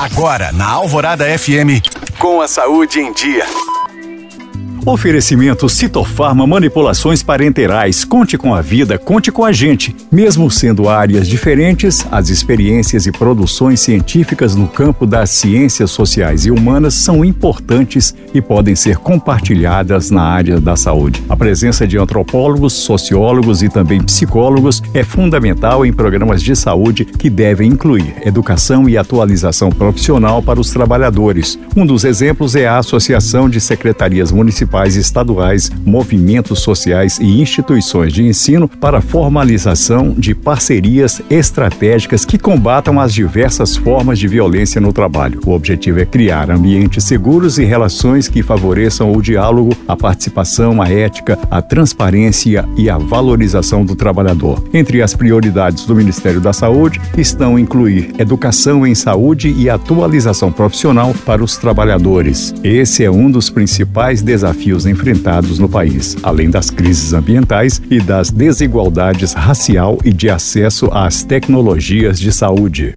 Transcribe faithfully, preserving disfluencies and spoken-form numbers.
Agora, na Alvorada F M, Com a Saúde em Dia. Oferecimento Citofarma Manipulações Parenterais. Conte com a vida, conte com a gente. Mesmo sendo áreas diferentes, as experiências e produções científicas no campo das ciências sociais e humanas são importantes e podem ser compartilhadas na área da saúde. A presença de antropólogos, sociólogos e também psicólogos é fundamental em programas de saúde que devem incluir educação e atualização profissional para os trabalhadores. Um dos exemplos é a Associação de Secretarias Municipais Estaduais, movimentos sociais e instituições de ensino para formalização de parcerias estratégicas que combatam as diversas formas de violência no trabalho. O objetivo é criar ambientes seguros e relações que favoreçam o diálogo, a participação, a ética, a transparência e a valorização do trabalhador. Entre as prioridades do Ministério da Saúde estão incluir educação em saúde e atualização profissional para os trabalhadores. Esse é um dos principais desafios enfrentados no país, além das crises ambientais e das desigualdades racial e de acesso às tecnologias de saúde.